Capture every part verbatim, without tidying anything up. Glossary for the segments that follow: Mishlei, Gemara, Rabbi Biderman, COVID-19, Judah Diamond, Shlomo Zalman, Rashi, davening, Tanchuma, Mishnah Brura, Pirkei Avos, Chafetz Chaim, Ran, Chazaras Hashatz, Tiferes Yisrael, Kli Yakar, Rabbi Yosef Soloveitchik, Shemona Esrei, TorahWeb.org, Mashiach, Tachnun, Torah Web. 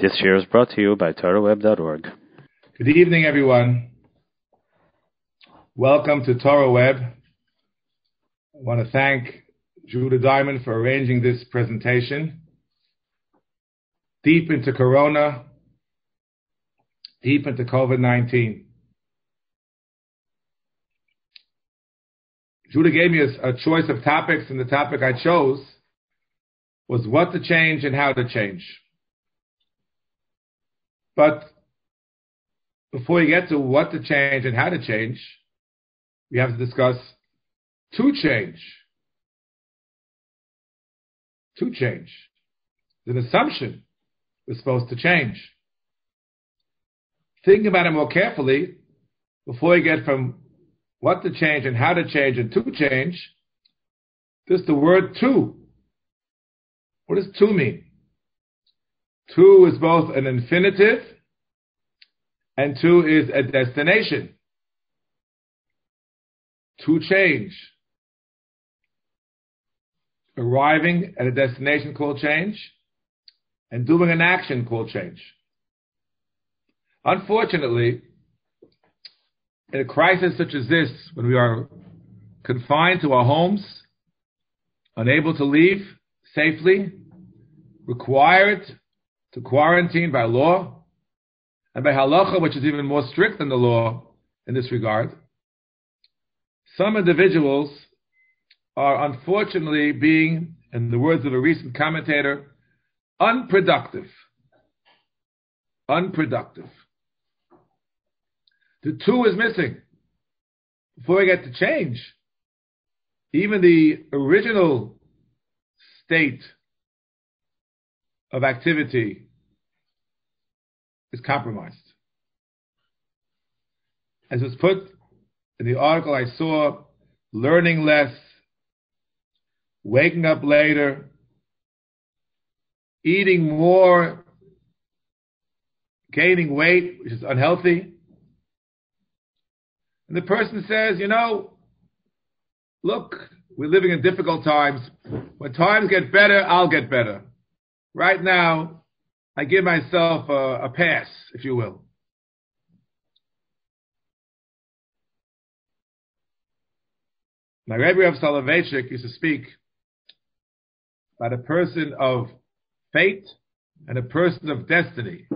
This year is brought to you by Torah Web dot org. Good evening, everyone. Welcome to Torah Web. I want to thank Judah Diamond for arranging this presentation. Deep into Corona, deep into COVID nineteen. Judah gave me a, a choice of topics, and the topic I chose was what to change and how to change. But before you get to what to change and how to change, we have to discuss to change. To change. It's an assumption we're supposed to change. Think about it more carefully before you get from what to change and how to change and to change. Just the word to. What does to mean? To is both an infinitive and to is a destination. To change. Arriving at a destination called change and doing an action called change. Unfortunately, in a crisis such as this, when we are confined to our homes, unable to leave safely, required to quarantine by law, and by halacha, which is even more strict than the law in this regard, some individuals are unfortunately being, in the words of a recent commentator, unproductive. Unproductive. The two is missing. Before we get to change, even the original state of activity is compromised. As was put in the article I saw, learning less, waking up later, eating more, gaining weight, which is unhealthy. And the person says, you know, look, we're living in difficult times. When times get better, I'll get better. Right now, I give myself a, a pass, if you will. My Rabbi Yosef Soloveitchik used to speak about a person of fate and a person of destiny,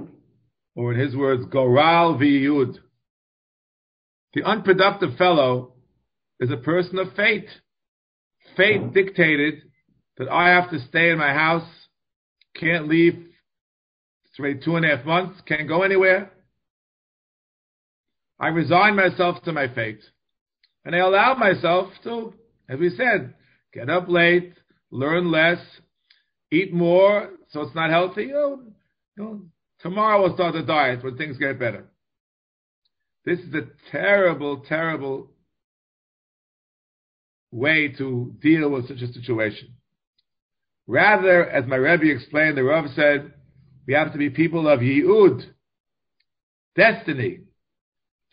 or in his words, Goral V'Yud. The unproductive fellow is a person of fate. Fate dictated that I have to stay in my house, can't leave, it's already two and a half months, can't go anywhere. I resign myself to my fate. And I allow myself to, as we said, get up late, learn less, eat more, so it's not healthy. You know, tomorrow I'll start the diet when things get better. This is a terrible, terrible way to deal with such a situation. Rather, as my Rebbe explained, the Rav said, we have to be people of Yehud, destiny.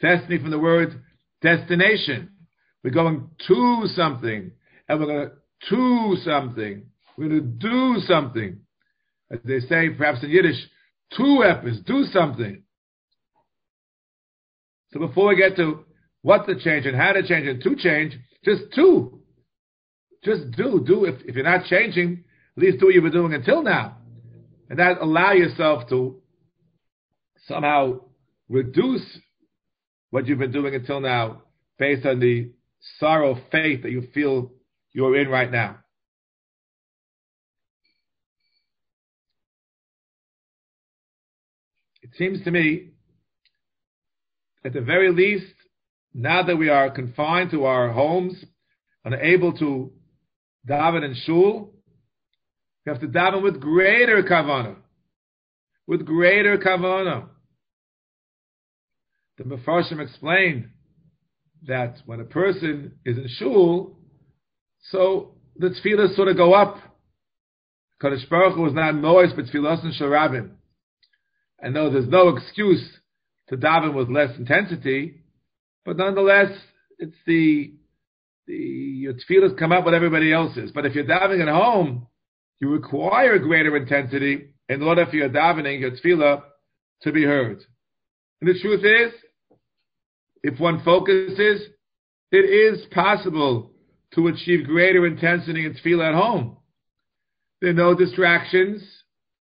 Destiny from the word destination. We're going to something, and we're going to do something. We're going to do something. As they say, perhaps in Yiddish, tu epis, do something. So before we get to what to change and how to change and to change, just do. Just do. Do. If, if you're not changing, at least do what you were doing until now. And that allow yourself to somehow reduce what you've been doing until now based on the sorrow fate that you feel you're in right now. It seems to me, at the very least, now that we are confined to our homes, unable to daven in shul, we have to daven with greater kavanah. With greater kavanah. The Mefarshim explained that when a person is in shul, so the tefillah sort of go up. Kadosh Baruch Hu is not noise, but tefillah and sharabim. And though there's no excuse to daven with less intensity, but nonetheless, it's the, the your tefillahs come up with everybody else's. But if you're davening at home, you require greater intensity in order for your davening, your tefillah, to be heard. And the truth is, if one focuses, it is possible to achieve greater intensity in tefillah at home. There are no distractions.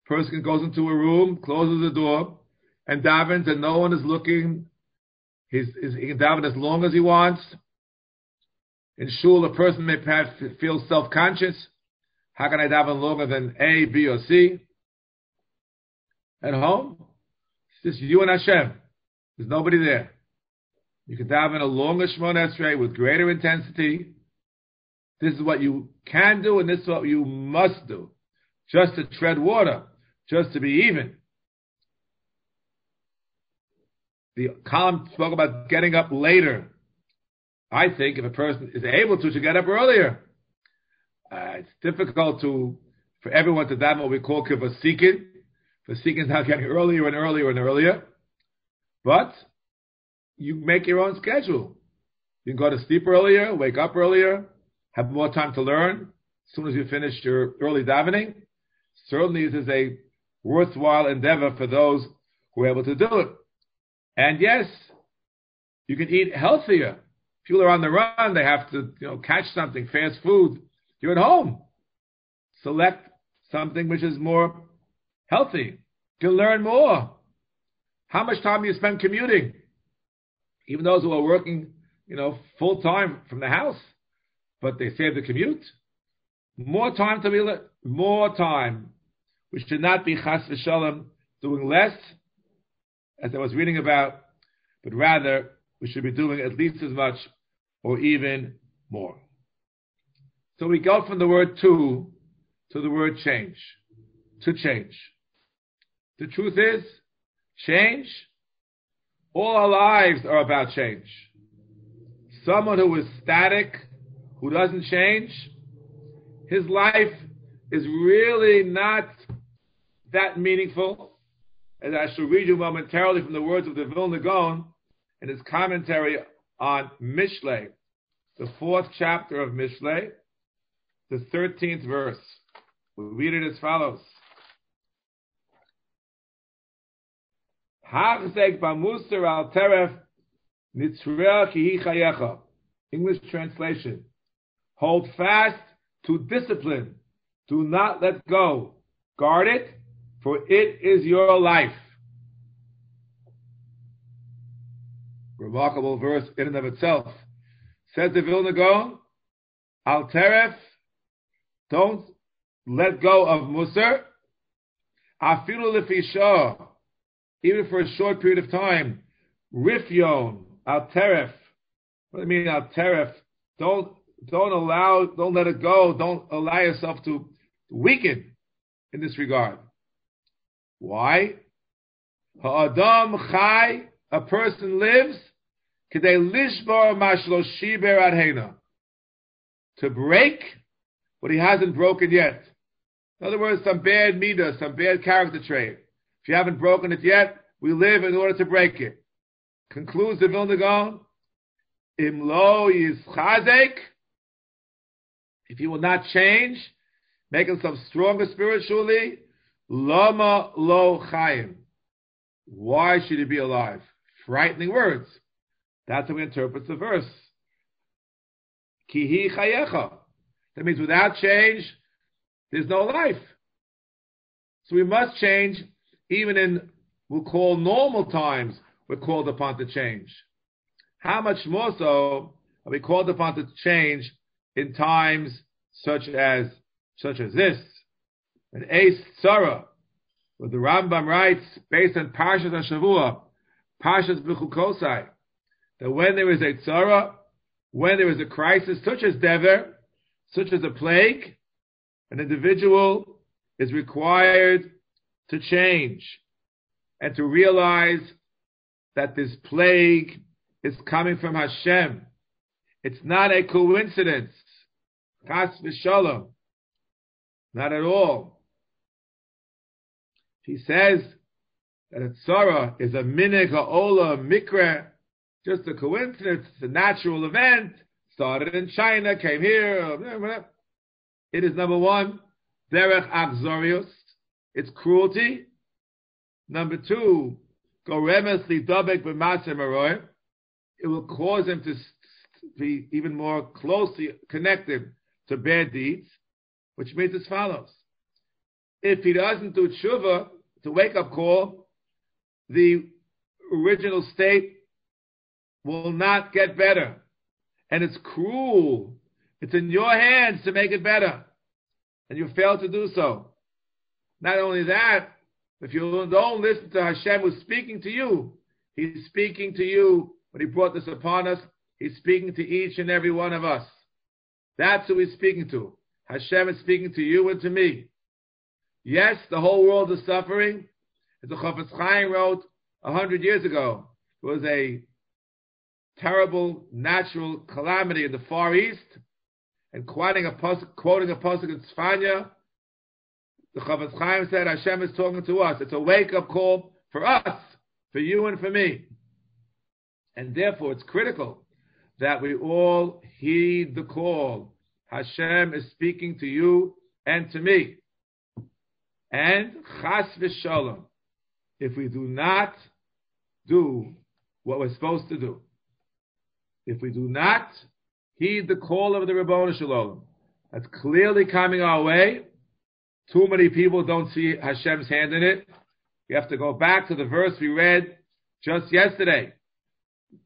Person goes into a room, closes the door, and davens, and no one is looking. He's, he's, he can daven as long as he wants. In shul, a person may perhaps feel self-conscious. How can I daven longer than A, B, or C? At home, it's just you and Hashem. There's nobody there. You can daven a longer Shemona Esrei with greater intensity. This is what you can do, and this is what you must do. Just to tread water, just to be even. The column spoke about getting up later. I think if a person is able to, should get up earlier. Uh, it's difficult to for everyone to daven what we call kivasikin. Vasikin is now getting earlier and earlier and earlier. But you make your own schedule. You can go to sleep earlier, wake up earlier, have more time to learn. As soon as you finish your early davening, certainly this is a worthwhile endeavor for those who are able to do it. And yes, you can eat healthier. People are on the run, they have to, you know, catch something, fast food. You're at home. Select something which is more healthy. You can learn more. How much time do you spend commuting? Even those who are working, you know, full time from the house, but they save the commute. More time to be le- more time. We should not be chas v'shalom doing less, as I was reading about, but rather we should be doing at least as much or even more. So we go from the word to to the word change. To change. The truth is, change. All our lives are about change. Someone who is static, who doesn't change, his life is really not that meaningful. As I shall read you momentarily from the words of the Vilna Gaon in his commentary on Mishlei, the fourth chapter of Mishlei, the thirteenth verse. We read it as follows. English translation. Hold fast to discipline, do not let go. Guard it, for it is your life. Remarkable verse in and of itself. Says the Vilna Gaon, Al Teref, don't let go of Musar. Afilu lefisha, even for a short period of time. Rifyon, Al Teref. What do I mean, Al Teref? Don't Don't allow, don't let it go. Don't allow yourself to weaken in this regard. Why? Ha'adam chai, a person lives, k'dei lishbar mashlo shiber adhena, to break what he hasn't broken yet. In other words, some bad midah, some bad character trait. If you haven't broken it yet, we live in order to break it. Concludes the Vilna Gaon, im lo yischazek. If he will not change, make himself stronger spiritually, lama lo chayim. Why should he be alive? Frightening words. That's how he interprets the verse. Ki hi chayecha. That means without change, there's no life. So we must change, even in, we'll call normal times, we're called upon to change. How much more so are we called upon to change in times such as such as this? An Ace Tzara, where the Rambam writes, based on Parshas HaShavua, Parshas B'chukosai, that when there is a Tzara, when there is a crisis, such as Dever, such as a plague, an individual is required to change and to realize that this plague is coming from Hashem. It's not a coincidence. Chas v'shalom. Not at all. He says that a tzara is a minig ha'ola mikra, just a coincidence. It's a natural event. Started in China, came here. It is number one, derech agzorius. it's cruelty. Number two, it will cause him to be even more closely connected to bad deeds, which means as follows. If he doesn't do tshuva, it's a wake-up call, the original state will not get better. And it's cruel. It's in your hands to make it better. And you fail to do so. Not only that, if you don't listen to Hashem who's speaking to you, He's speaking to you when He brought this upon us. He's speaking to each and every one of us. That's who He's speaking to. Hashem is speaking to you and to me. Yes, the whole world is suffering. As the Chafetz Chaim wrote a hundred years ago, it was a terrible natural calamity in the Far East. And quoting a pasuk, quoting a pasuk in Tzfanya, the Chafetz Chaim said, Hashem is talking to us. It's a wake-up call for us, for you and for me. And therefore, it's critical that we all heed the call. Hashem is speaking to you and to me. And chas v'shalom, if we do not do what we're supposed to do, if we do not heed the call of the Ribbono Shel Olam, that's clearly coming our way. Too many people don't see Hashem's hand in it. You have to go back to the verse we read just yesterday.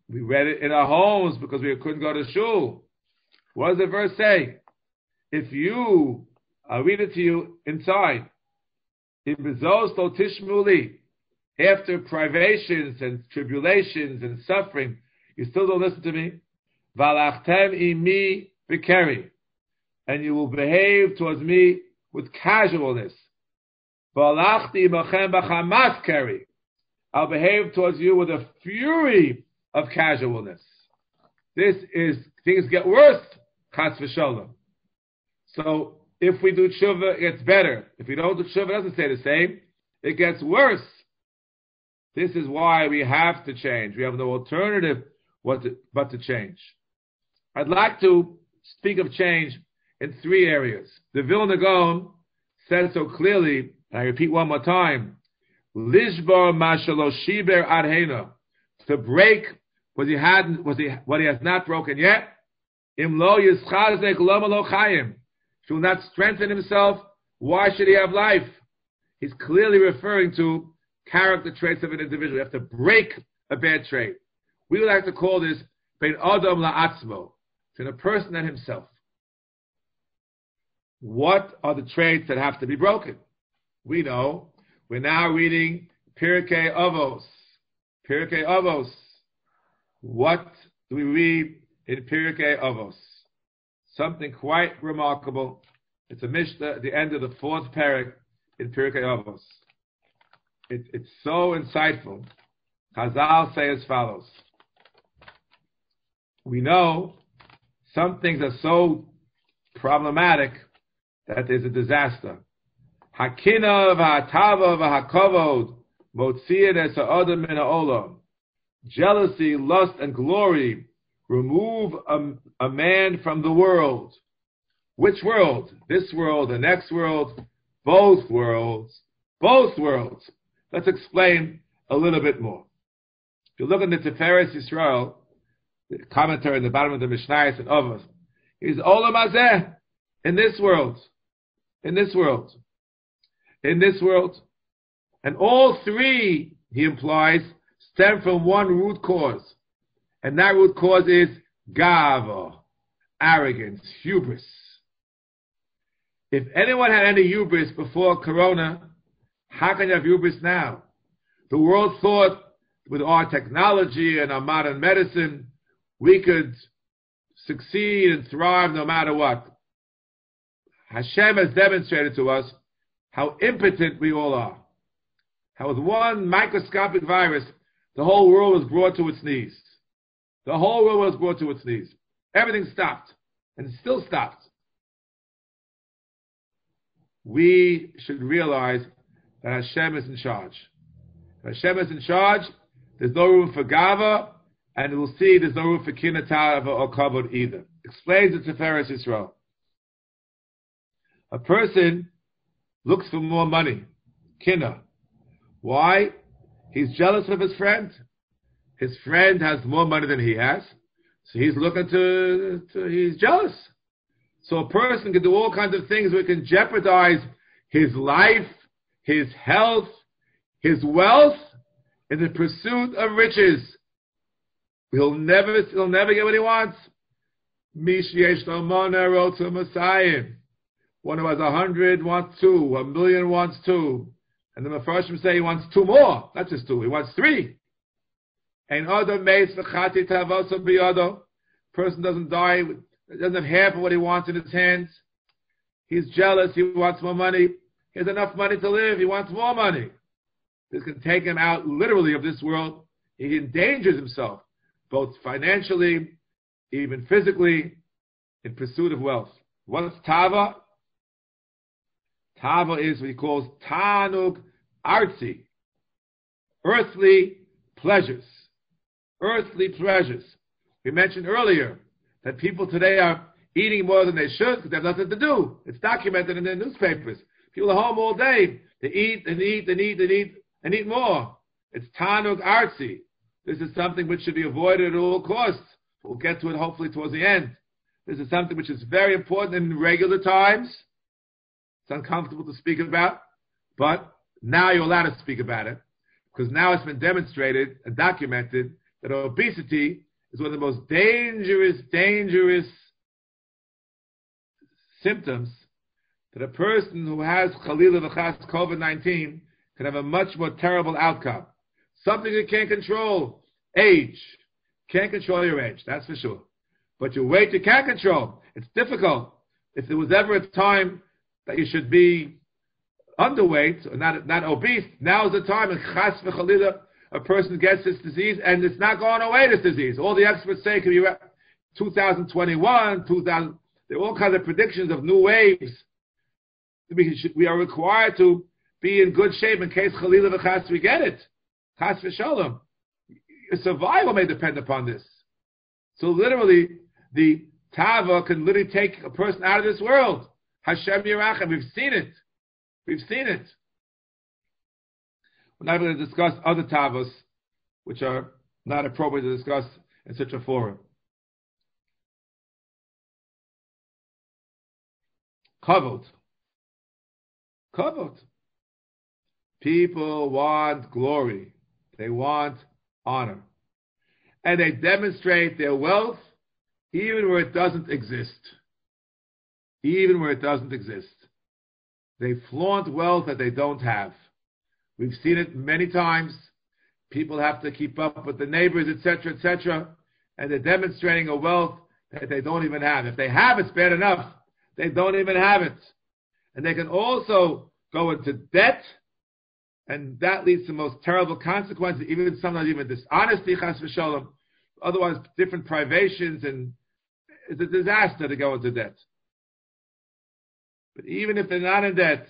We read it in our homes because we couldn't go to shul. What does the verse say? If you, I'll read it to you inside. After privations and tribulations and suffering, you still don't listen to me. And you will behave towards me with casualness. I'll behave towards you with a fury of casualness. This is, things get worse. So, if we do tshuva, it gets better. If we don't do tshuva, it doesn't stay the same. It gets worse. This is why we have to change. We have no alternative what to, but to change. I'd like to speak of change in three areas. The Vilna Gaon says so clearly, and I repeat one more time, Lishbar mashalo shiber adhena, to break what he hadn't, what he, what he has not broken yet. Imlo yischazek lomalo chayim. If he will not strengthen himself, why should he have life? He's clearly referring to character traits of an individual. We have to break a bad trait. We would like to call this bein adam la'atzmo, to the person and himself. What are the traits that have to be broken? We know. We're now reading Pirkei Avos. Pirkei Avos. What do we read in Pirkei Avos? Something quite remarkable. It's a Mishnah at the end of the fourth parak in Pirkei Avos. It, it's so insightful. Chazal say as follows. We know some things are so problematic that there's a disaster. Hakina v'hatava v'hakovod motziyed es ha'odem min ha'olam. Jealousy, lust, and glory remove a, a man from the world. Which world? This world, the next world, both worlds. Both worlds. Let's explain a little bit more. If you look at the Tiferes Yisrael, the commentary in the bottom of the Mishnah and others, he's Olam Hazeh, in this world, in this world, in this world. And all three, he implies, stem from one root cause. And that root cause is gava, arrogance, hubris. If anyone had any hubris before Corona, how can you have hubris now? The world thought with our technology and our modern medicine, we could succeed and thrive no matter what. Hashem has demonstrated to us how impotent we all are. How with one microscopic virus, the whole world was brought to its knees. The whole world was brought to its knees. Everything stopped, and still stopped. We should realize that Hashem is in charge. If Hashem is in charge, there's no room for gava, and we'll see there's no room for kinatava or kavod either. Explains it to Tiferes Yisrael. A person looks for more money. Kina. Why? He's jealous of his friend. His friend has more money than he has, so he's looking to, to he's jealous. So a person can do all kinds of things which can jeopardize his life, his health, his wealth, in the pursuit of riches. He'll never, he'll never get what he wants. Mish yesh l'mona rotsu masayim. One who has a hundred wants two, a million wants two. And the Mefarshim say he wants two more, not just two, he wants three. And other meis v'chati tavosu biyado. Person doesn't die, doesn't have half of what he wants in his hands. He's jealous, he wants more money. He has enough money to live, he wants more money. This can take him out literally of this world. He endangers himself, both financially, even physically, in pursuit of wealth. What's Tava? Tava is what he calls Tanug Artsi, earthly pleasures. Earthly pleasures. We mentioned earlier that people today are eating more than they should because they have nothing to do. It's documented in their newspapers. People are home all day. They eat and eat and eat and eat. And eat more. It's Tanug Artsi. This is something which should be avoided at all costs. We'll get to it hopefully towards the end. This is something which is very important in regular times. It's uncomfortable to speak about, but now you're allowed to speak about it because now it's been demonstrated and documented that obesity is one of the most dangerous, dangerous symptoms that a person who has Chalila V'chas covid nineteen can have a much more terrible outcome. Something you can't control. Age. Can't control your age, that's for sure. But your weight you can control. It's difficult. If there was ever a time that you should be underweight, or not, not obese, now is the time, and chas v'chalila, a person gets this disease, and it's not going away, this disease. All the experts say it could be two thousand twenty-one, two thousand, there are all kinds of predictions of new waves. We, should, we are required to be in good shape in case Chalila v'chas we get it. Chas v'shalom. Your survival may depend upon this. So literally, the Tava can literally take a person out of this world. Hashem Yerachem. We've seen it. We've seen it. We're not going to discuss other Tavas, which are not appropriate to discuss in such a forum. Kavod. Kavod. People want glory. They want honor. And they demonstrate their wealth even where it doesn't exist. Even where it doesn't exist. They flaunt wealth that they don't have. We've seen it many times. People have to keep up with the neighbors, et cetera, et cetera. And they're demonstrating a wealth that they don't even have. If they have, it's bad enough. They don't even have it. And they can also go into debt. And that leads to most terrible consequences, even sometimes even dishonesty, chas v'shalom. Otherwise, different privations, and it's a disaster to go into debt. But even if they're not in debt,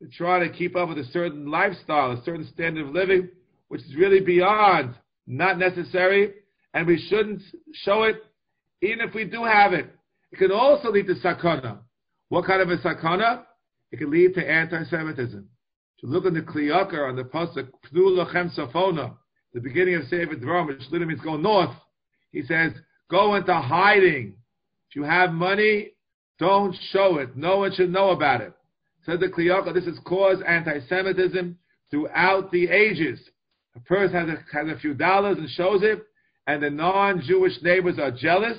they try to keep up with a certain lifestyle, a certain standard of living, which is really beyond, not necessary, and we shouldn't show it, even if we do have it. It can also lead to sakana. What kind of a sakana? It can lead to anti-Semitism. To look in the Kliyakar on the pasuk Pnu Lachem Safona, the beginning of Sefer Dvarim, which literally means go north. He says, go into hiding. If you have money, don't show it. No one should know about it. Says the Kliyakar, this has caused anti-Semitism throughout the ages. A person has a, has a few dollars and shows it, and the non-Jewish neighbors are jealous,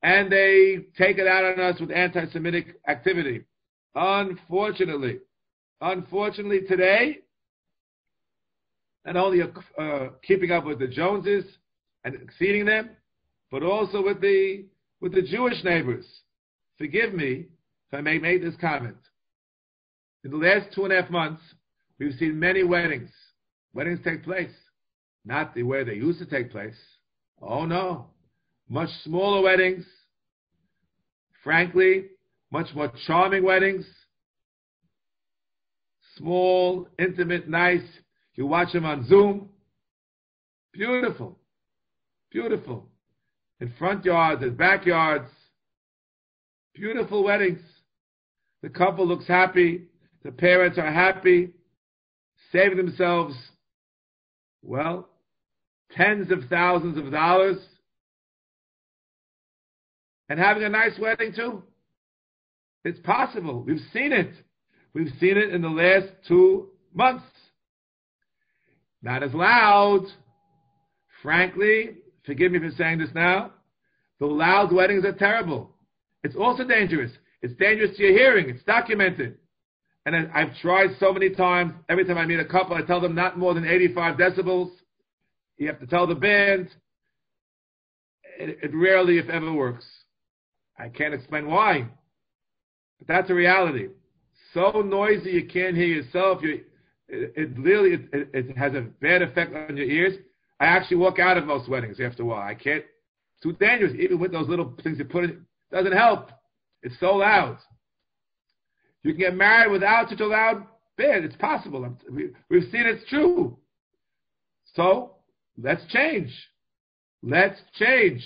and they take it out on us with anti-Semitic activity. Unfortunately. Unfortunately, today, not only uh, keeping up with the Joneses and exceeding them, but also with the with the Jewish neighbors. Forgive me if I may make this comment. In the last two and a half months, we've seen many weddings. Weddings take place, not the way they used to take place. Oh no, much smaller weddings. Frankly, much more charming weddings. Small, intimate, nice. You watch them on Zoom. Beautiful. Beautiful. In front yards, in backyards. Beautiful weddings. The couple looks happy. The parents are happy. save themselves, well, tens of thousands of dollars, and having a nice wedding too. It's possible. We've seen it. We've seen it in the last two months. Not as loud. Frankly, forgive me for saying this now, the loud weddings are terrible. It's also dangerous. It's dangerous to your hearing. It's documented. And I've tried so many times. Every time I meet a couple, I tell them not more than eighty-five decibels. You have to tell the band. It, it rarely, if ever, works. I can't explain why. But that's a reality. So noisy you can't hear yourself. You're, it, it really it, it has a bad effect on your ears. I actually walk out of most weddings after a while. I can't. It's too dangerous. Even with those little things you put in, it doesn't help. It's so loud. You can get married without such a loud band. It's possible. I'm, we, we've seen it's true. So let's change. Let's change.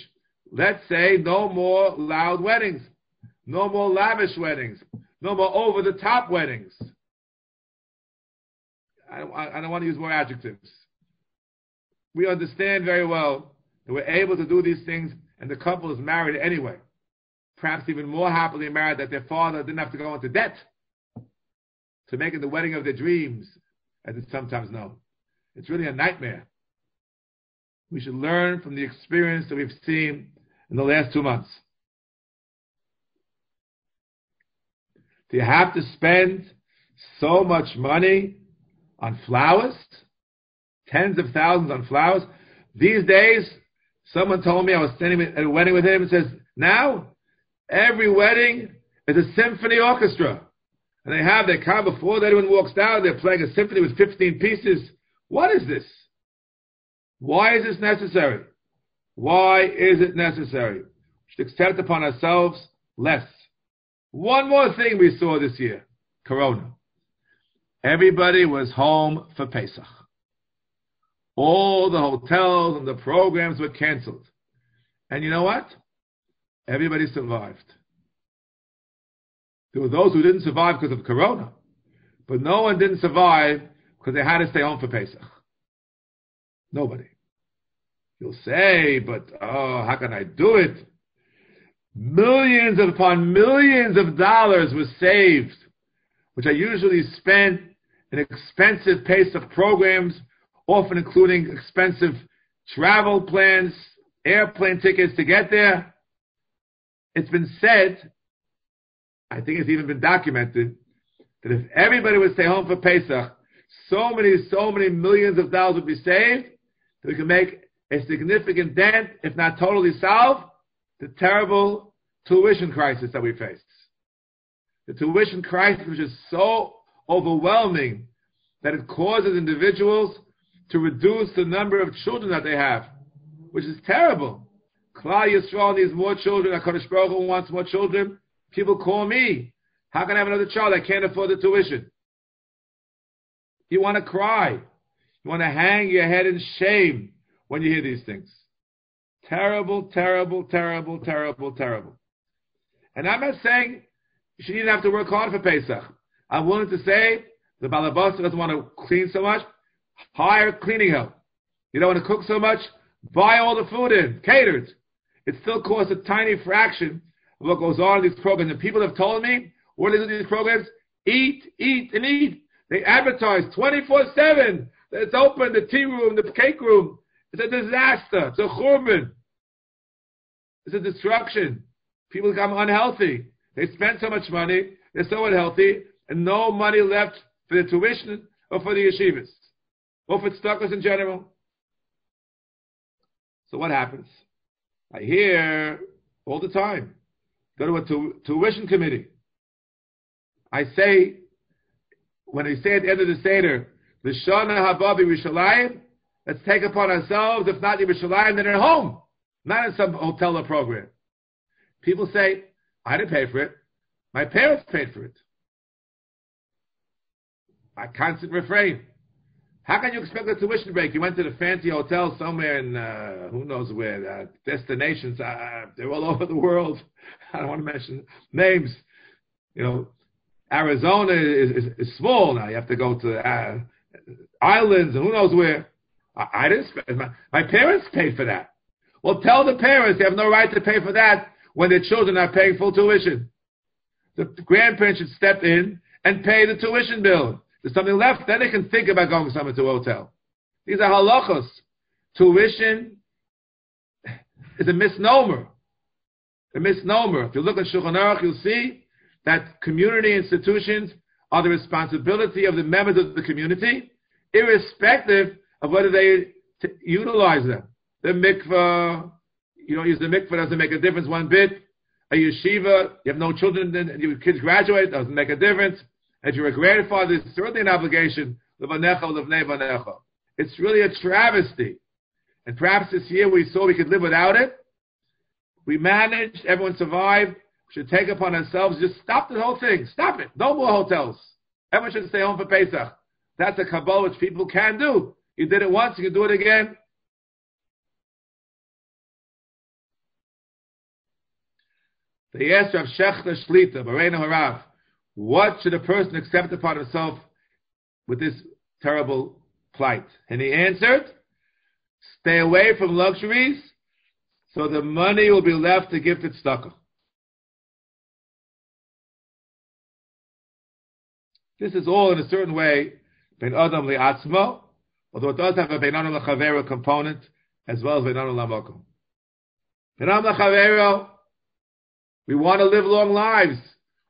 Let's say no more loud weddings. No more lavish weddings. No more over-the-top weddings. I don't, I don't want to use more adjectives. We understand very well that we're able to do these things, and the couple is married anyway. Perhaps even more happily married that their father didn't have to go into debt to make it the wedding of their dreams, as it's sometimes known. It's really a nightmare. We should learn from the experience that we've seen in the last two months. Do you have to spend so much money on flowers? Tens of thousands on flowers? These days, someone told me, I was standing at a wedding with him, and says, now, every wedding is a symphony orchestra. And they have their car before anyone walks down, they're playing a symphony with fifteen pieces. What is this? Why is this necessary? Why is it necessary? We should accept upon ourselves less. One more thing we saw this year, Corona. Everybody was home for Pesach. All the hotels and the programs were canceled. And you know what? Everybody survived. There were those who didn't survive because of Corona, but no one didn't survive because they had to stay home for Pesach. Nobody. You'll say, but oh, how can I do it? Millions upon millions of dollars were saved, which I usually spent in expensive Pesach programs, often including expensive travel plans, airplane tickets to get there. It's been said, I think it's even been documented, that if everybody would stay home for Pesach, so many, so many millions of dollars would be saved that we can make a significant dent, if not totally solve, the terrible tuition crisis that we face. The tuition crisis, which is so overwhelming that it causes individuals to reduce the number of children that they have, which is terrible. Klal Yisrael needs more children. HaKadosh Baruch Hu wants more children. People call me. How can I have another child? I can't afford the tuition. You want to cry. You want to hang your head in shame when you hear these things. Terrible, terrible, terrible, terrible, terrible. And I'm not saying she didn't have to work hard for Pesach. I'm willing to say the Balabasa doesn't want to clean so much. Hire cleaning help. You don't want to cook so much. Buy all the food in. Catered. It still costs a tiny fraction of what goes on in these programs. And people have told me, what is it in these programs? Eat, eat, and eat. They advertise twenty-four seven. It's open, the tea room, the cake room. It's a disaster. It's a churban. It's a destruction. People become unhealthy. They spend so much money. They're so unhealthy. And no money left for the tuition or for the yeshivas. Or for tzedakos in general. So what happens? I hear all the time, go to a tu- tuition committee. I say, when I say at the end of the Seder, L'shana haba b'Yerushalayim, let's take upon ourselves, if not Yerushalayim, then at home, not in some hotel or program. People say, I didn't pay for it. My parents paid for it. My constant refrain. How can you expect a tuition break? You went to the fancy hotel somewhere in uh, who knows where, uh, destinations. Uh, they're all over the world. I don't want to mention names. You know, Arizona is, is, is small now. You have to go to uh, islands and who knows where. I, I didn't spend, my, my parents paid for that. Well, tell the parents they have no right to pay for that when their children are paying full tuition. The grandparents should step in and pay the tuition bill. There's something left, then they can think about going somewhere to a hotel. These are halachos. Tuition is a misnomer. A misnomer. If you look at Shulchan Aruch, you'll see that community institutions are the responsibility of the members of the community, irrespective of whether they t- utilize them. The mikveh, you don't use the mikveh, doesn't make a difference one bit. A yeshiva, you have no children, and your kids graduate, doesn't make a difference. And if you're a grandfather, it's certainly an obligation. It's really a travesty. And perhaps this year we saw we could live without it. We managed, everyone survived. We should take upon ourselves, just stop the whole thing. Stop it. No more hotels. Everyone should stay home for Pesach. That's a kabbalah which people can do. You did it once, you can do it again. They asked Rabbi Shechter Shlita, Barena Harav, what should a person accept upon himself with this terrible plight? And he answered, stay away from luxuries, so the money will be left to give to tzedakah. This is all in a certain way, ben adam li'atzmo, although it does have a ben adam l'chavero component, as well as ben adam l'makom. Ben adam l'chavero, we want to live long lives.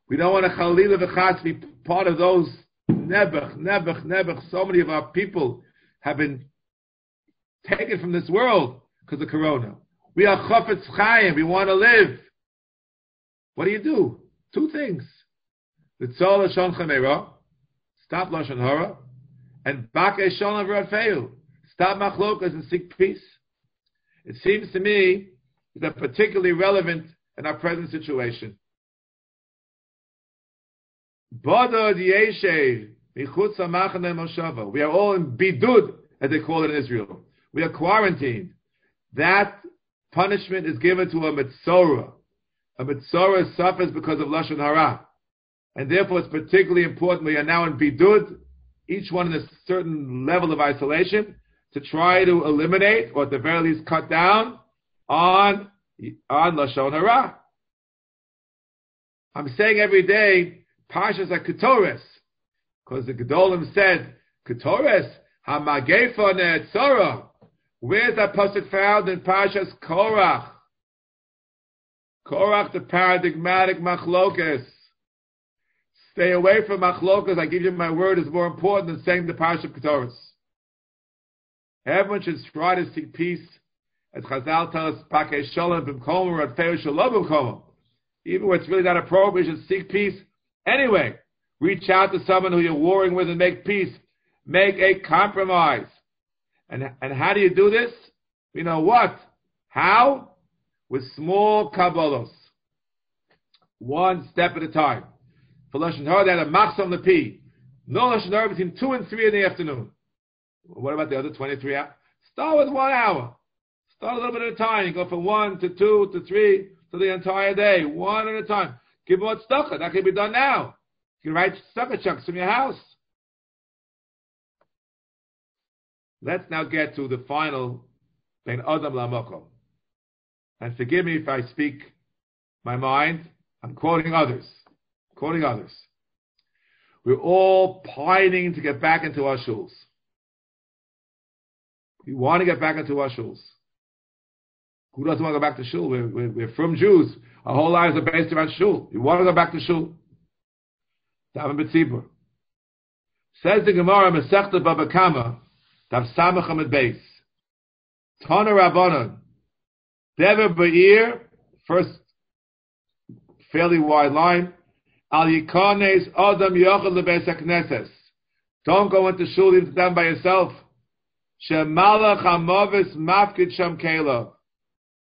We don't want to chalila v'chas be part of those nebuch, nebuch, nebuch. So many of our people have been taken from this world because of corona. We are Chafetz Chaim. We want to live. What do you do? Two things. Litzol Lashon Chamera, stop Lashon Hara, and Bakei Shalom V'Rafeu, stop machlokas and seek peace. It seems to me that particularly relevant in our present situation. We are all in bidud, as they call it in Israel. We are quarantined. That punishment is given to a mitzora. A mitzora suffers because of Lashon Hara. And therefore it's particularly important, we are now in bidud, each one in a certain level of isolation, to try to eliminate, or at the very least cut down, on on Lashon Hara. I'm saying every day, Parshas HaKetores, because the Gedolim said, Ketores, HaMagefa Ne'etzora. Where's that pasuk found in Parshas Korach? Korach, the paradigmatic machlokas. Stay away from machlokas, I give you my word, is more important than saying the Parshas Ketores. Everyone should try to seek peace. As Chazal tells us, Pakei Shalom B'Mkomo, Radfeu Shalom B'Mkomo. Even when it's really not appropriate, you should seek peace. Anyway, reach out to someone who you're warring with and make peace. Make a compromise. And and how do you do this? You know what? How? With small kabbalos. One step at a time. For Lashon Hara, they had a machzom lepi. No Lashon Hara between two and three in the afternoon. What about the other twenty-three hours? Start with one hour. Start a little bit at a time. You go from one to two to three to the entire day. One at a time. Give out tzedakah. That can be done now. You can write tzedakah checks from your house. Let's now get to the final ben adam la'makom. And forgive me if I speak my mind. I'm quoting others. Quoting others. We're all pining to get back into our shuls. We want to get back into our shuls. Who doesn't want to go back to shul? We're, we're, we're from Jews. Our whole lives are based around shul. You want to go back to shul? Daven b'tzibur. Says the Gemara, Masechta Baba Kama, Tav Samach Amud Beis. Tana Rabbanon. Dever B'ir, first fairly wide line. Al Yikanes Adam Yochel Lebeis HaKnesses. Don't go into shul, leave it down by yourself. Shemalach HaMovis Mafkid Shem Kelo.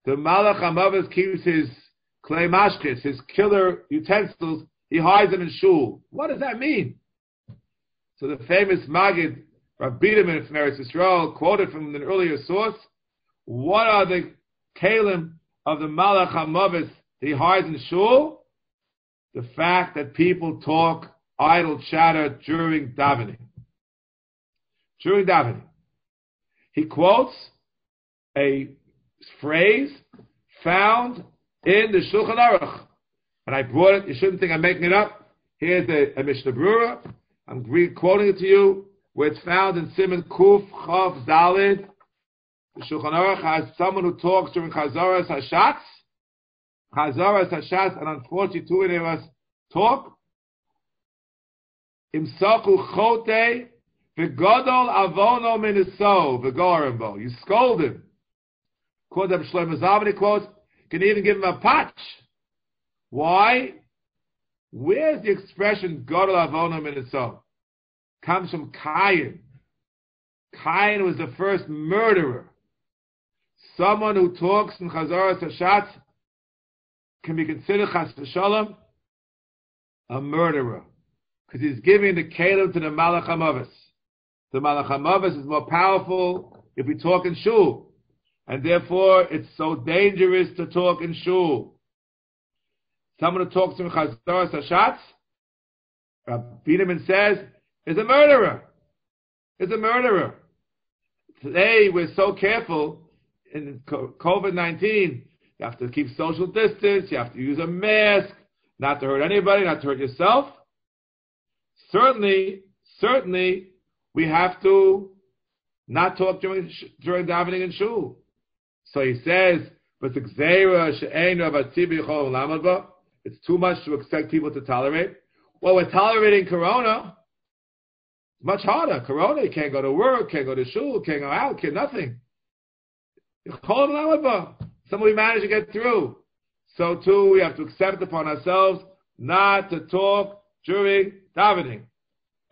The Malach HaMovis keeps his clay mashkis, his killer utensils, he hides them in shul. What does that mean? So the famous Maggid, Rabbi Biderman from Tiferes Yisrael, quoted from an earlier source, what are the kalim of the Malach HaMovis that he hides in shul? The fact that people talk idle chatter during davening. during davening. He quotes a phrase found in the Shulchan Aruch. And I brought it. You shouldn't think I'm making it up. Here's a, a Mishnah Brura. I'm re- quoting it to you, where it's found in Simon Kuf Chav Zalid. The Shulchan Aruch has someone who talks during Chazaras Hashatz. Chazaras Hashatz, and unfortunately two of us talk. Imsaku Chote V'Godol Avono Miniso V'Gorimbo. You scold him. Quote Rabbi Shlomo Zalman, quotes, can even give him a patch. Why? Where's the expression Goral Avono Miniso? Comes from Cain. Cain was the first murderer. Someone who talks in Chazaras Hashatz can be considered Chas v'Shalom a murderer, because he's giving the kelim to the Malach HaMavos. The Malach HaMavos is more powerful if we talk in shul, and therefore it's so dangerous to talk in shul. Someone who talks in Chazaras Hashatz, Rabbi Biderman says, is a murderer. Is a murderer. Today we're so careful in covid nineteen. You have to keep social distance. You have to use a mask, not to hurt anybody, not to hurt yourself. Certainly, certainly, we have to not talk during during davening and shul. So he says, but the gzeira she'ein ravatzibi chol lamad ba. It's too much to expect people to tolerate. Well, we're tolerating corona. It's much harder. Corona, you can't go to work, can't go to shul, can't go out, can't nothing. Chol lamad ba. Some we manage to get through. So too, we have to accept upon ourselves not to talk during davening.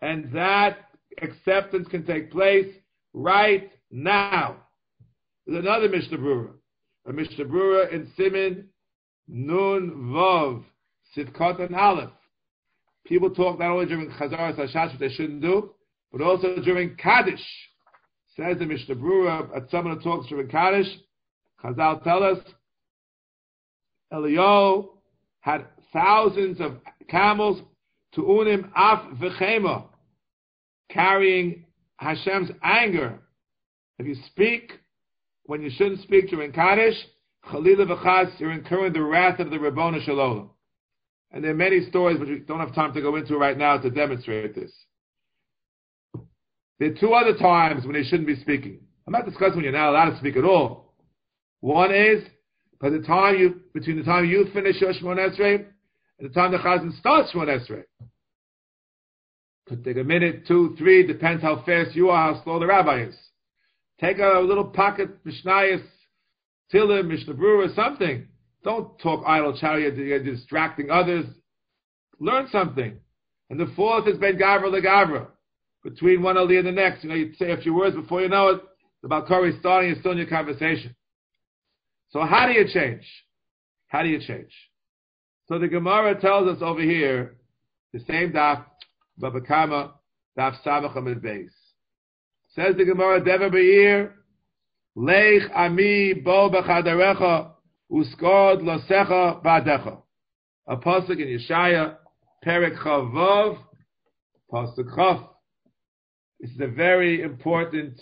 And that acceptance can take place right now. There's another Mishnah Brura. A Mishnah Brura in Siman Nun Vav, Sivkot and Aleph. People talk not only during Chazaras Hashatz, which they shouldn't do, but also during Kaddish. Says the Mishnah Brura, at someone who talks during Kaddish, Chazal tell us, Elio had thousands of camels, tu'unim af v'chema, carrying Hashem's anger. If you speak when you shouldn't speak during Kaddish, Chalila v'chas, you're incurring the wrath of the Rebona Shalom. And there are many stories which we don't have time to go into right now to demonstrate this. There are two other times when you shouldn't be speaking. I'm not discussing when you're not allowed to speak at all. One is by the time you between the time you finish your Shemon Esrei and the time the Chazan starts Shemon Esrei. Could take a minute, two, three, depends how fast you are, how slow the rabbi is. Take a little pocket Mishnayos, Tillim, Mishnah Brewer, something. Don't talk idle chatter, you're distracting others. Learn something. And the fourth is Ben Gavra LeGavra, between one aliyah and the next. You know, you say a few words before you know it, the Balkari is starting, you're still in your conversation. So how do you change? How do you change? So the Gemara tells us over here, the same daf, Baba Kama, daf Samach Amid Beis. Says the Gemara, Deva Be'ir, Leich Ami Bo B'Chadarecha, Uskod Losecha Ba'Decha. A pasuk in Yeshaya, Perek Chavov, pasuk Chav. This is a very important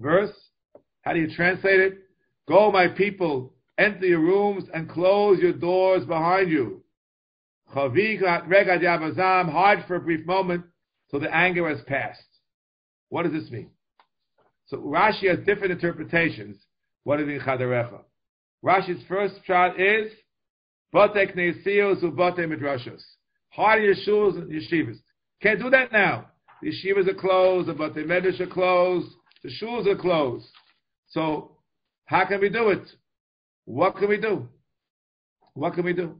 verse. How do you translate it? Go, my people, enter your rooms and close your doors behind you. Hide for a brief moment till the anger has passed. What does this mean? So Rashi has different interpretations. What is in Chadarecha? Rashi's first shot is Bote Kneisios u Bote Midrashos. Hide your shuls and yeshivas. Can't do that now. The yeshivas are closed, the Bote Midrash are closed, the shuls are closed. So how can we do it? What can we do? What can we do?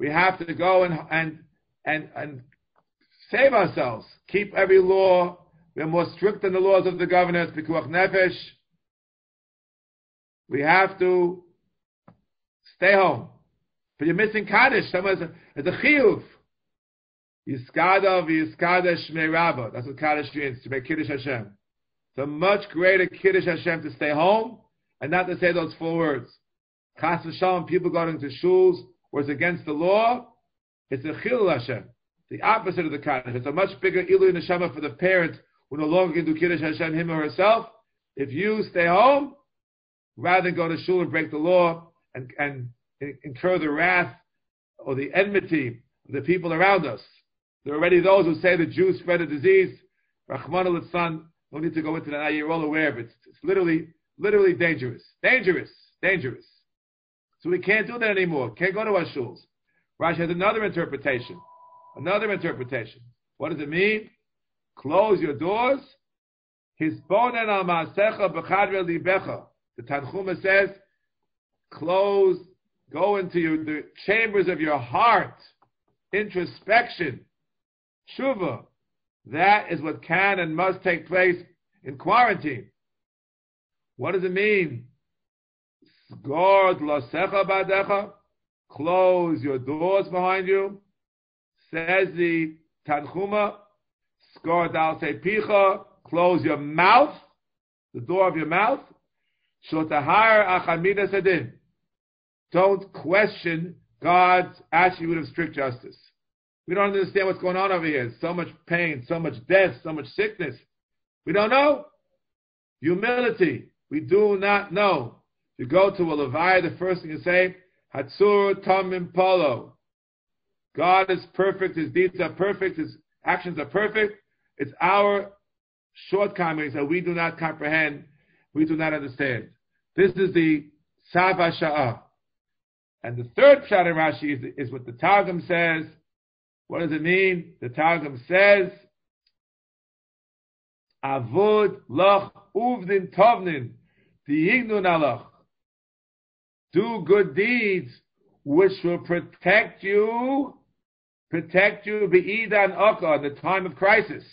We have to go and and and, and save ourselves. Keep every law. We are more strict than the laws of the governors. Pikuach nefesh. We have to stay home. But you're missing Kaddish. Someone is a chiyuv. Yiskada v'yiskada shmei rabba. That's what Kaddish means, to make Kiddush Hashem. It's a much greater Kiddush Hashem to stay home and not to say those four words. Chas v'shalom, people going to shuls where it's against the law, it's a chilul Hashem, the opposite of the Kaddish. It's a much bigger ilui neshama for the parents who no longer can do Kiddush Hashem, him or herself, if you stay home, rather than go to shul and break the law and, and incur the wrath or the enmity of the people around us. There are already those who say the Jews spread a disease. Rahman al-San, no need to go into that. You're all aware of it. It's, it's literally, literally dangerous. Dangerous. Dangerous. So we can't do that anymore. Can't go to our shuls. Rashi has another interpretation. Another interpretation. What does it mean? Close your doors. Hisbonen al maasecha b'chadre libecha. The Tanchuma says, close, go into your, the chambers of your heart. Introspection. Tshuva. That is what can and must take place in quarantine. What does it mean? Sgord lasecha badecha. Close your doors behind you. Says the Tanchuma, Skor dal sepicha, close your mouth, the door of your mouth. Shotahar achamida sadin. Don't question God's attribute of strict justice. We don't understand what's going on over here. So much pain, so much death, so much sickness. We don't know. Humility, we do not know. You go to a Levi, the first thing you say, Hatsur tamim polo. God is perfect, his deeds are perfect, his actions are perfect. It's our shortcomings that we do not comprehend, we do not understand. This is the Sava Sha'ah. And the third Pshat in Rashi is, is what the Targum says. What does it mean? The Targum says, Avod lach uvnin tovnin, di'ignun alach. Do good deeds which will protect you. Protect you, be'idan oka, in the time of crisis.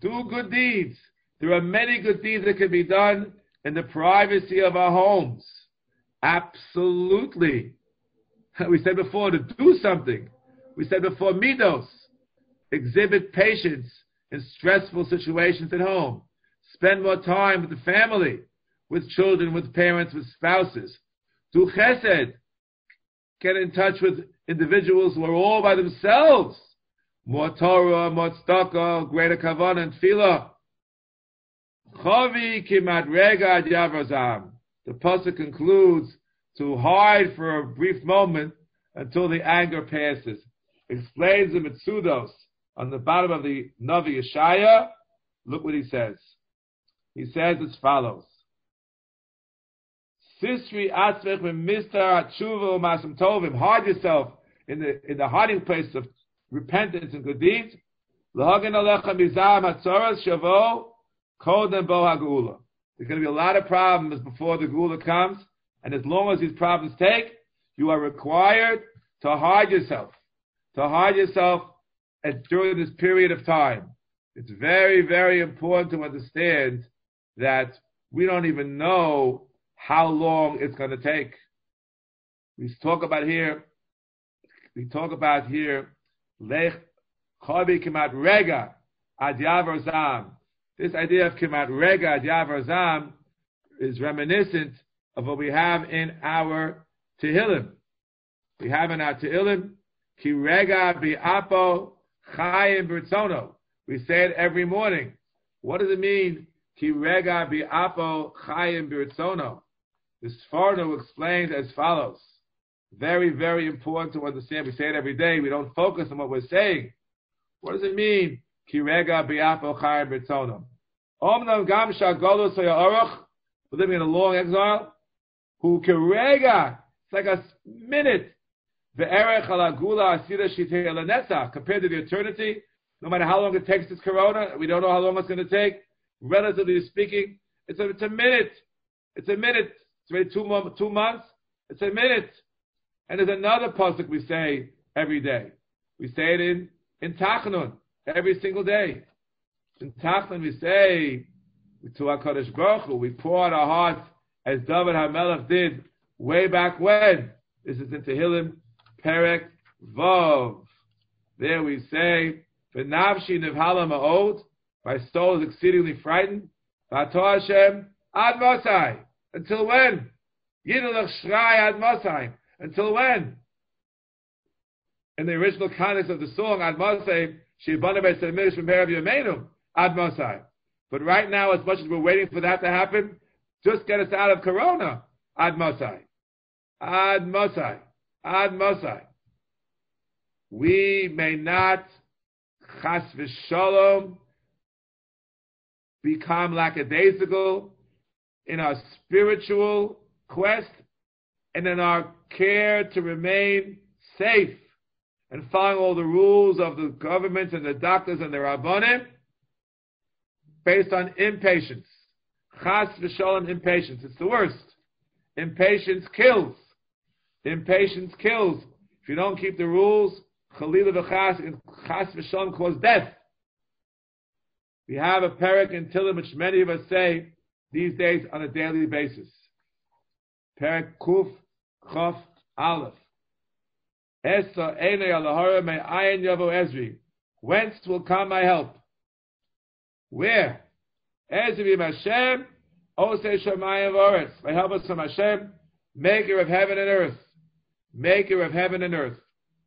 Do good deeds. There are many good deeds that can be done in the privacy of our homes. Absolutely. We said before, to do something. We said before, midos. Exhibit patience in stressful situations at home. Spend more time with the family, with children, with parents, with spouses. Do chesed. Get in touch with individuals who are all by themselves. More Torah, more tzedakah, greater kavanah and tefillah. Chavi kimat rega ad yavrazam. The pasuk concludes to hide for a brief moment until the anger passes. Explains the Metzudos on the bottom of the Navi Yeshaya. Look what he says. He says as follows. Sisri atzvech v'mistar atshuva u'masim tovim. Hide yourself in the in the hiding place of repentance and good deeds. L'hagen alecha mizam hatzoras shavo kodem bo ha'geula. There's going to be a lot of problems before the geula comes, and as long as these problems take, you are required to hide yourself, to hide yourself at, during this period of time. It's very, very important to understand that we don't even know how long it's going to take. We talk about here, we talk about here, Lech Chavi Kimat Rega Ad Yavarzam. This idea of Kimat Rega Ad Yavarzam is reminiscent of what we have in our Tehillim. We have in our Tehillim, Ki Rega Bi'apo Chayim B'Ritzono. We say it every morning. What does it mean? Ki Rega Bi'apo Chayim B'Ritzono. The Sforno explains as follows. Very, very important to understand. We say it every day. We don't focus on what we're saying. What does it mean? Ki rega bi'apo chayim b'ritzono. Omnam gam shagolus ha'ya'orach. We're living in a long exile. Hu ki rega. It's like a minute. Ve'erech ala gula asira shitei lenetzach. Compared to the eternity, no matter how long it takes this corona, we don't know how long it's going to take. Relatively speaking, it's a, it's a minute. It's a minute. It's already two, mo- two months. It's a minute. And there's another pasuk we say every day. We say it in, in Tachnun, every single day. In Tachnun we say, to HaKadosh Baruch Hu, we pour out our hearts as David HaMelech did way back when. This is in Tehillim, Perek Vav. There we say, V'navshi nivhala ma'od, my soul is exceedingly frightened. V'ato Hashem ad masai. Until when? Yidulach shrai ad masai. Until when? In the original context of the song, Ad Masai, Sheibana Beis Hamidrash from Harav Yomenu, Ad Masai. But right now, as much as we're waiting for that to happen, just get us out of Corona. Ad Mosai. Ad Mosai. Ad Mosai. We may not, chas v'shalom, become lackadaisical in our spiritual quest and in our care to remain safe and following all the rules of the government and the doctors and the rabbonim based on impatience. Chas v'shalom, impatience. It's the worst. Impatience kills. Impatience kills. If you don't keep the rules, Chalila v'chas, and chas v'shalom cause death. We have a perek in Tilim, which many of us say these days on a daily basis. Perek Kuf Chof Aleph. Esa enei alahara me'ayin yavo Ezri. Whence will come my help? Where? Ezri Hashem, Osei Shamayim V'Oretz. My help us from Hashem, maker of heaven and earth. Maker of heaven and earth.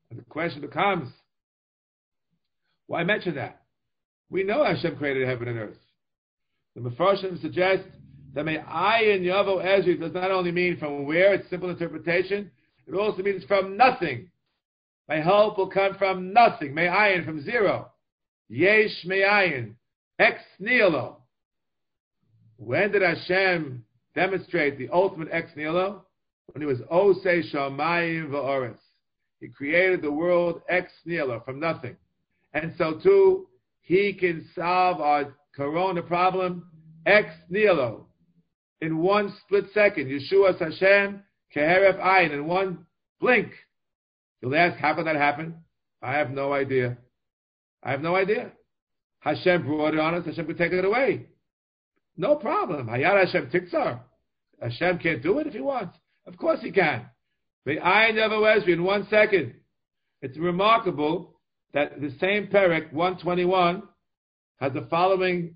And the question becomes, why mention that? We know Hashem created heaven and earth. The Mefarshim suggests that me'ayin yavo Ezri does not only mean from where, it's simple interpretation, it also means from nothing. My help will come from nothing. Me'ayin, from zero. Yesh me'ayin. Ex nihilo. When did Hashem demonstrate the ultimate ex nihilo? When he was Osei Shamayim V'Oretz. He created the world ex nihilo, from nothing. And so too, he can solve our corona problem ex nihilo. In one split second, Yeshua Hashem, Keheref Ayin, in one blink. You'll ask, how could that happen? I have no idea. I have no idea. Hashem brought it on us. Hashem could take it away. No problem. Hayat Hashem Tiktzar. Hashem can't do it if he wants. Of course he can. But I never was in one second. It's remarkable that the same Perek, one twenty-one, has the following,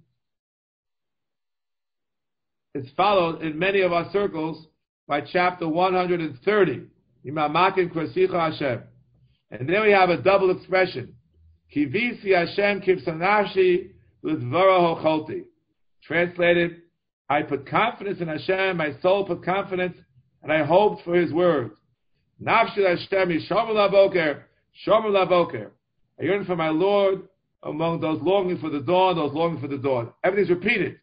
it's followed in many of our circles by chapter one thirty, Imamakim Krasicha Hashem. And there we have a double expression. Kivisi Hashem Kivsanashi Lidvara Hocholti. Translated, I put confidence in Hashem, my soul put confidence, and I hoped for His word. Nafshi Hashem Yishomer Laboker, Shomer Laboker. I yearn for my Lord among those longing for the dawn, those longing for the dawn. Everything's repeated.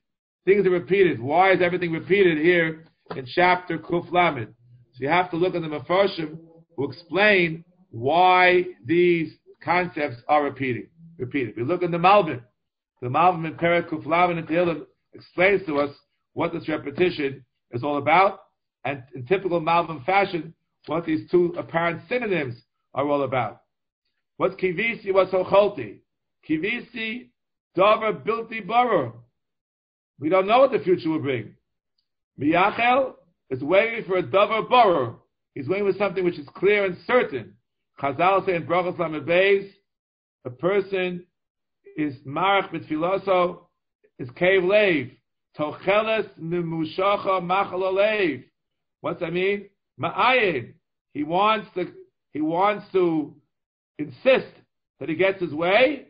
Things are repeated. Why is everything repeated here? In chapter Kuf Lamed. So you have to look at the Mefarshim who explain why these concepts are repeating. Repeated. We look at the Malvin. The Malvin in Perek Kuf Lamed and Tehillim explains to us what this repetition is all about, and in typical Malvin fashion, what these two apparent synonyms are all about. What's Kivisi? What's Hocholti? Kivisi, Dover, Bilti, Boror. We don't know what the future will bring. Miyachel is waiting for a davar boror. He's waiting for something which is clear and certain. Chazal say in Brachos Lamed Beis, a person is marach mitfiloso, is cave leiv. Tocheles nimushacha machal leiv. What's that mean? Ma'ayin. He wants to. He wants to insist that he gets his way.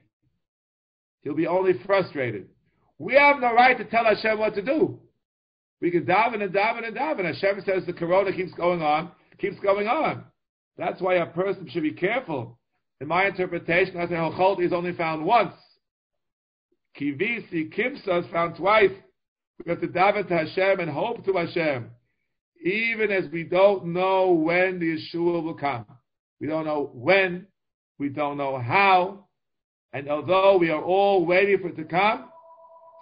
He'll be only frustrated. We have no right to tell Hashem what to do. We can daven and daven and daven. Hashem says the corona keeps going on, keeps going on. That's why a person should be careful. In my interpretation, I say Hocholti is only found once. Kivisi, Kimsa is found twice. We have to daven to Hashem and hope to Hashem, even as we don't know when the Yeshua will come. We don't know when, we don't know how, and although we are all waiting for it to come,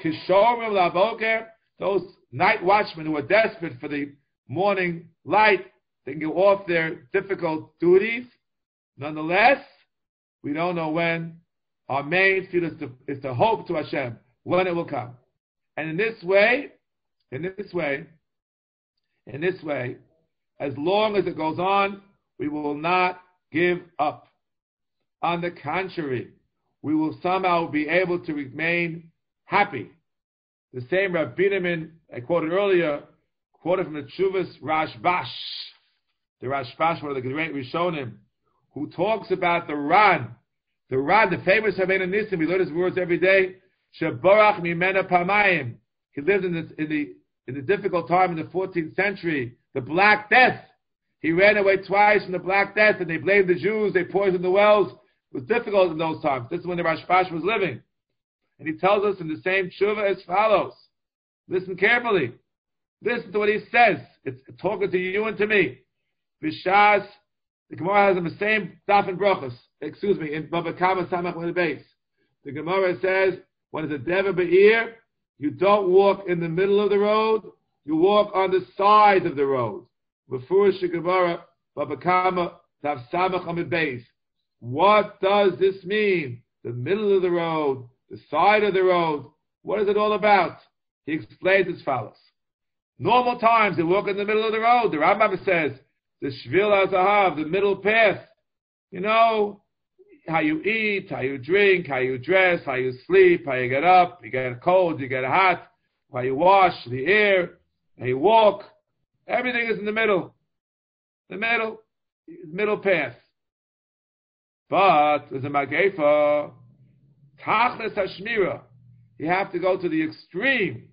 Kishorim Laboker, those night watchmen who are desperate for the morning light, they can go off their difficult duties. Nonetheless, we don't know when. Our main field is to, is to hope to Hashem when it will come. And in this way, in this way, in this way, as long as it goes on, we will not give up. On the contrary, we will somehow be able to remain happy. The same Rabbi Biderman I quoted earlier, quoted from the Chuvas Rashbash, the Rashbash, one of the great Rishonim, who talks about the Ran, the Ran, the famous Havein Nisim. We learn his words every day. sheborach mimena pamayim. He lived in, this, in the in the difficult time in the fourteenth century, the Black Death. He ran away twice from the Black Death, and they blamed the Jews. They poisoned the wells. It was difficult in those times. This is when the Rashbash was living. And he tells us in the same tshuva as follows. Listen carefully. Listen to what he says. It's talking to you and to me. Vishas, the Gemara has in the same daf and brachos. Excuse me, in Bava Kama Samach on the base. The Gemara says, when it's a deva be'ir, you don't walk in the middle of the road, you walk on the side of the road. Before Shekabara, Bava Kama, Tav Samach on the base. What does this mean? The middle of the road, the side of the road. What is it all about? He explains as follows. Normal times, they walk in the middle of the road. The Rambam says, the Shvil HaZahav, the middle path. You know, how you eat, how you drink, how you dress, how you sleep, how you get up, you get cold, you get hot, how you wash, the air, how you walk. Everything is in the middle. The middle, middle path. But, as a Mageifa, Tachlis HaShmirah, you have to go to the extreme.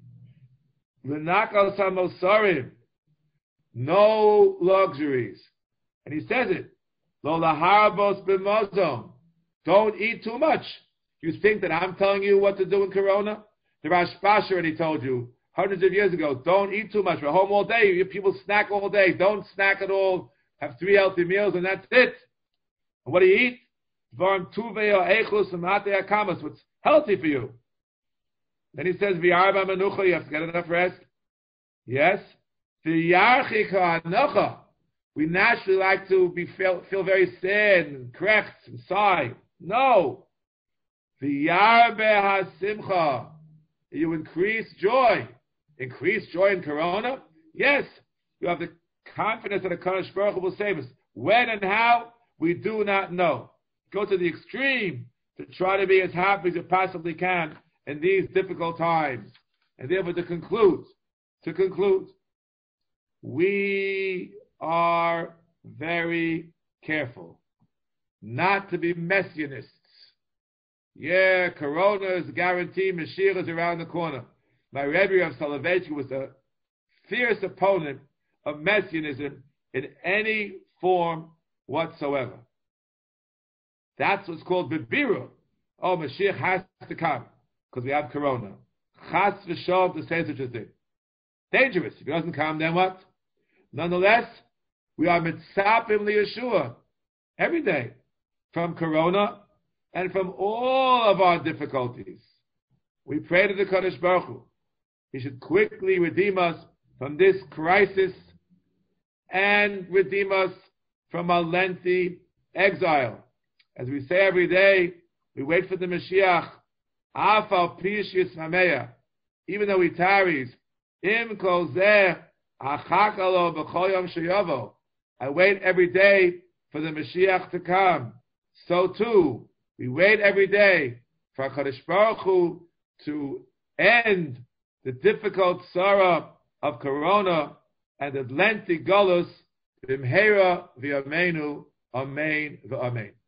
L'nakal samosarim, no luxuries, and he says it. Lo laharbos b'mazon, don't eat too much. You think that I'm telling you what to do in Corona? The Rashbash already told you hundreds of years ago. Don't eat too much. We're home all day. You people snack all day. Don't snack at all. Have three healthy meals, and that's it. And what do you eat? Dvarim tuvei ha'echlus u'matei ha'kamas. What's healthy for you? Then he says, "V'yarba manucha, you have to get enough rest." Yes. V'yarchika hanocha. We naturally like to be feel, feel very sad and crept and sigh. No. V'yarba hasimcha. You increase joy. Increase joy in Corona. Yes. You have the confidence that the Kodesh Baruch Hu will save us. When and how we do not know. Go to the extreme to try to be as happy as you possibly can in these difficult times. And therefore to conclude, to conclude, we are very careful not to be messianists. Yeah, Corona is guaranteed, Mashiach is around the corner. My Rabbi Yosef Soloveitchik was a fierce opponent of messianism in any form whatsoever. That's what's called Bibirah. Oh, Mashiach has to come, because we have Corona. Chas v'shov to say such a thing. Dangerous. If he doesn't come, then what? Nonetheless, we are mitzapim liyeshua every day from Corona and from all of our difficulties. We pray to the Kodesh Baruch Hu. He should quickly redeem us from this crisis and redeem us from our lengthy exile. As we say every day, we wait for the Mashiach. Even though he tarries, I wait every day for the Mashiach to come. So too, we wait every day for HaKadosh Baruch Hu to end the difficult sorrow of Corona and the lengthy galus. Amen v'amen.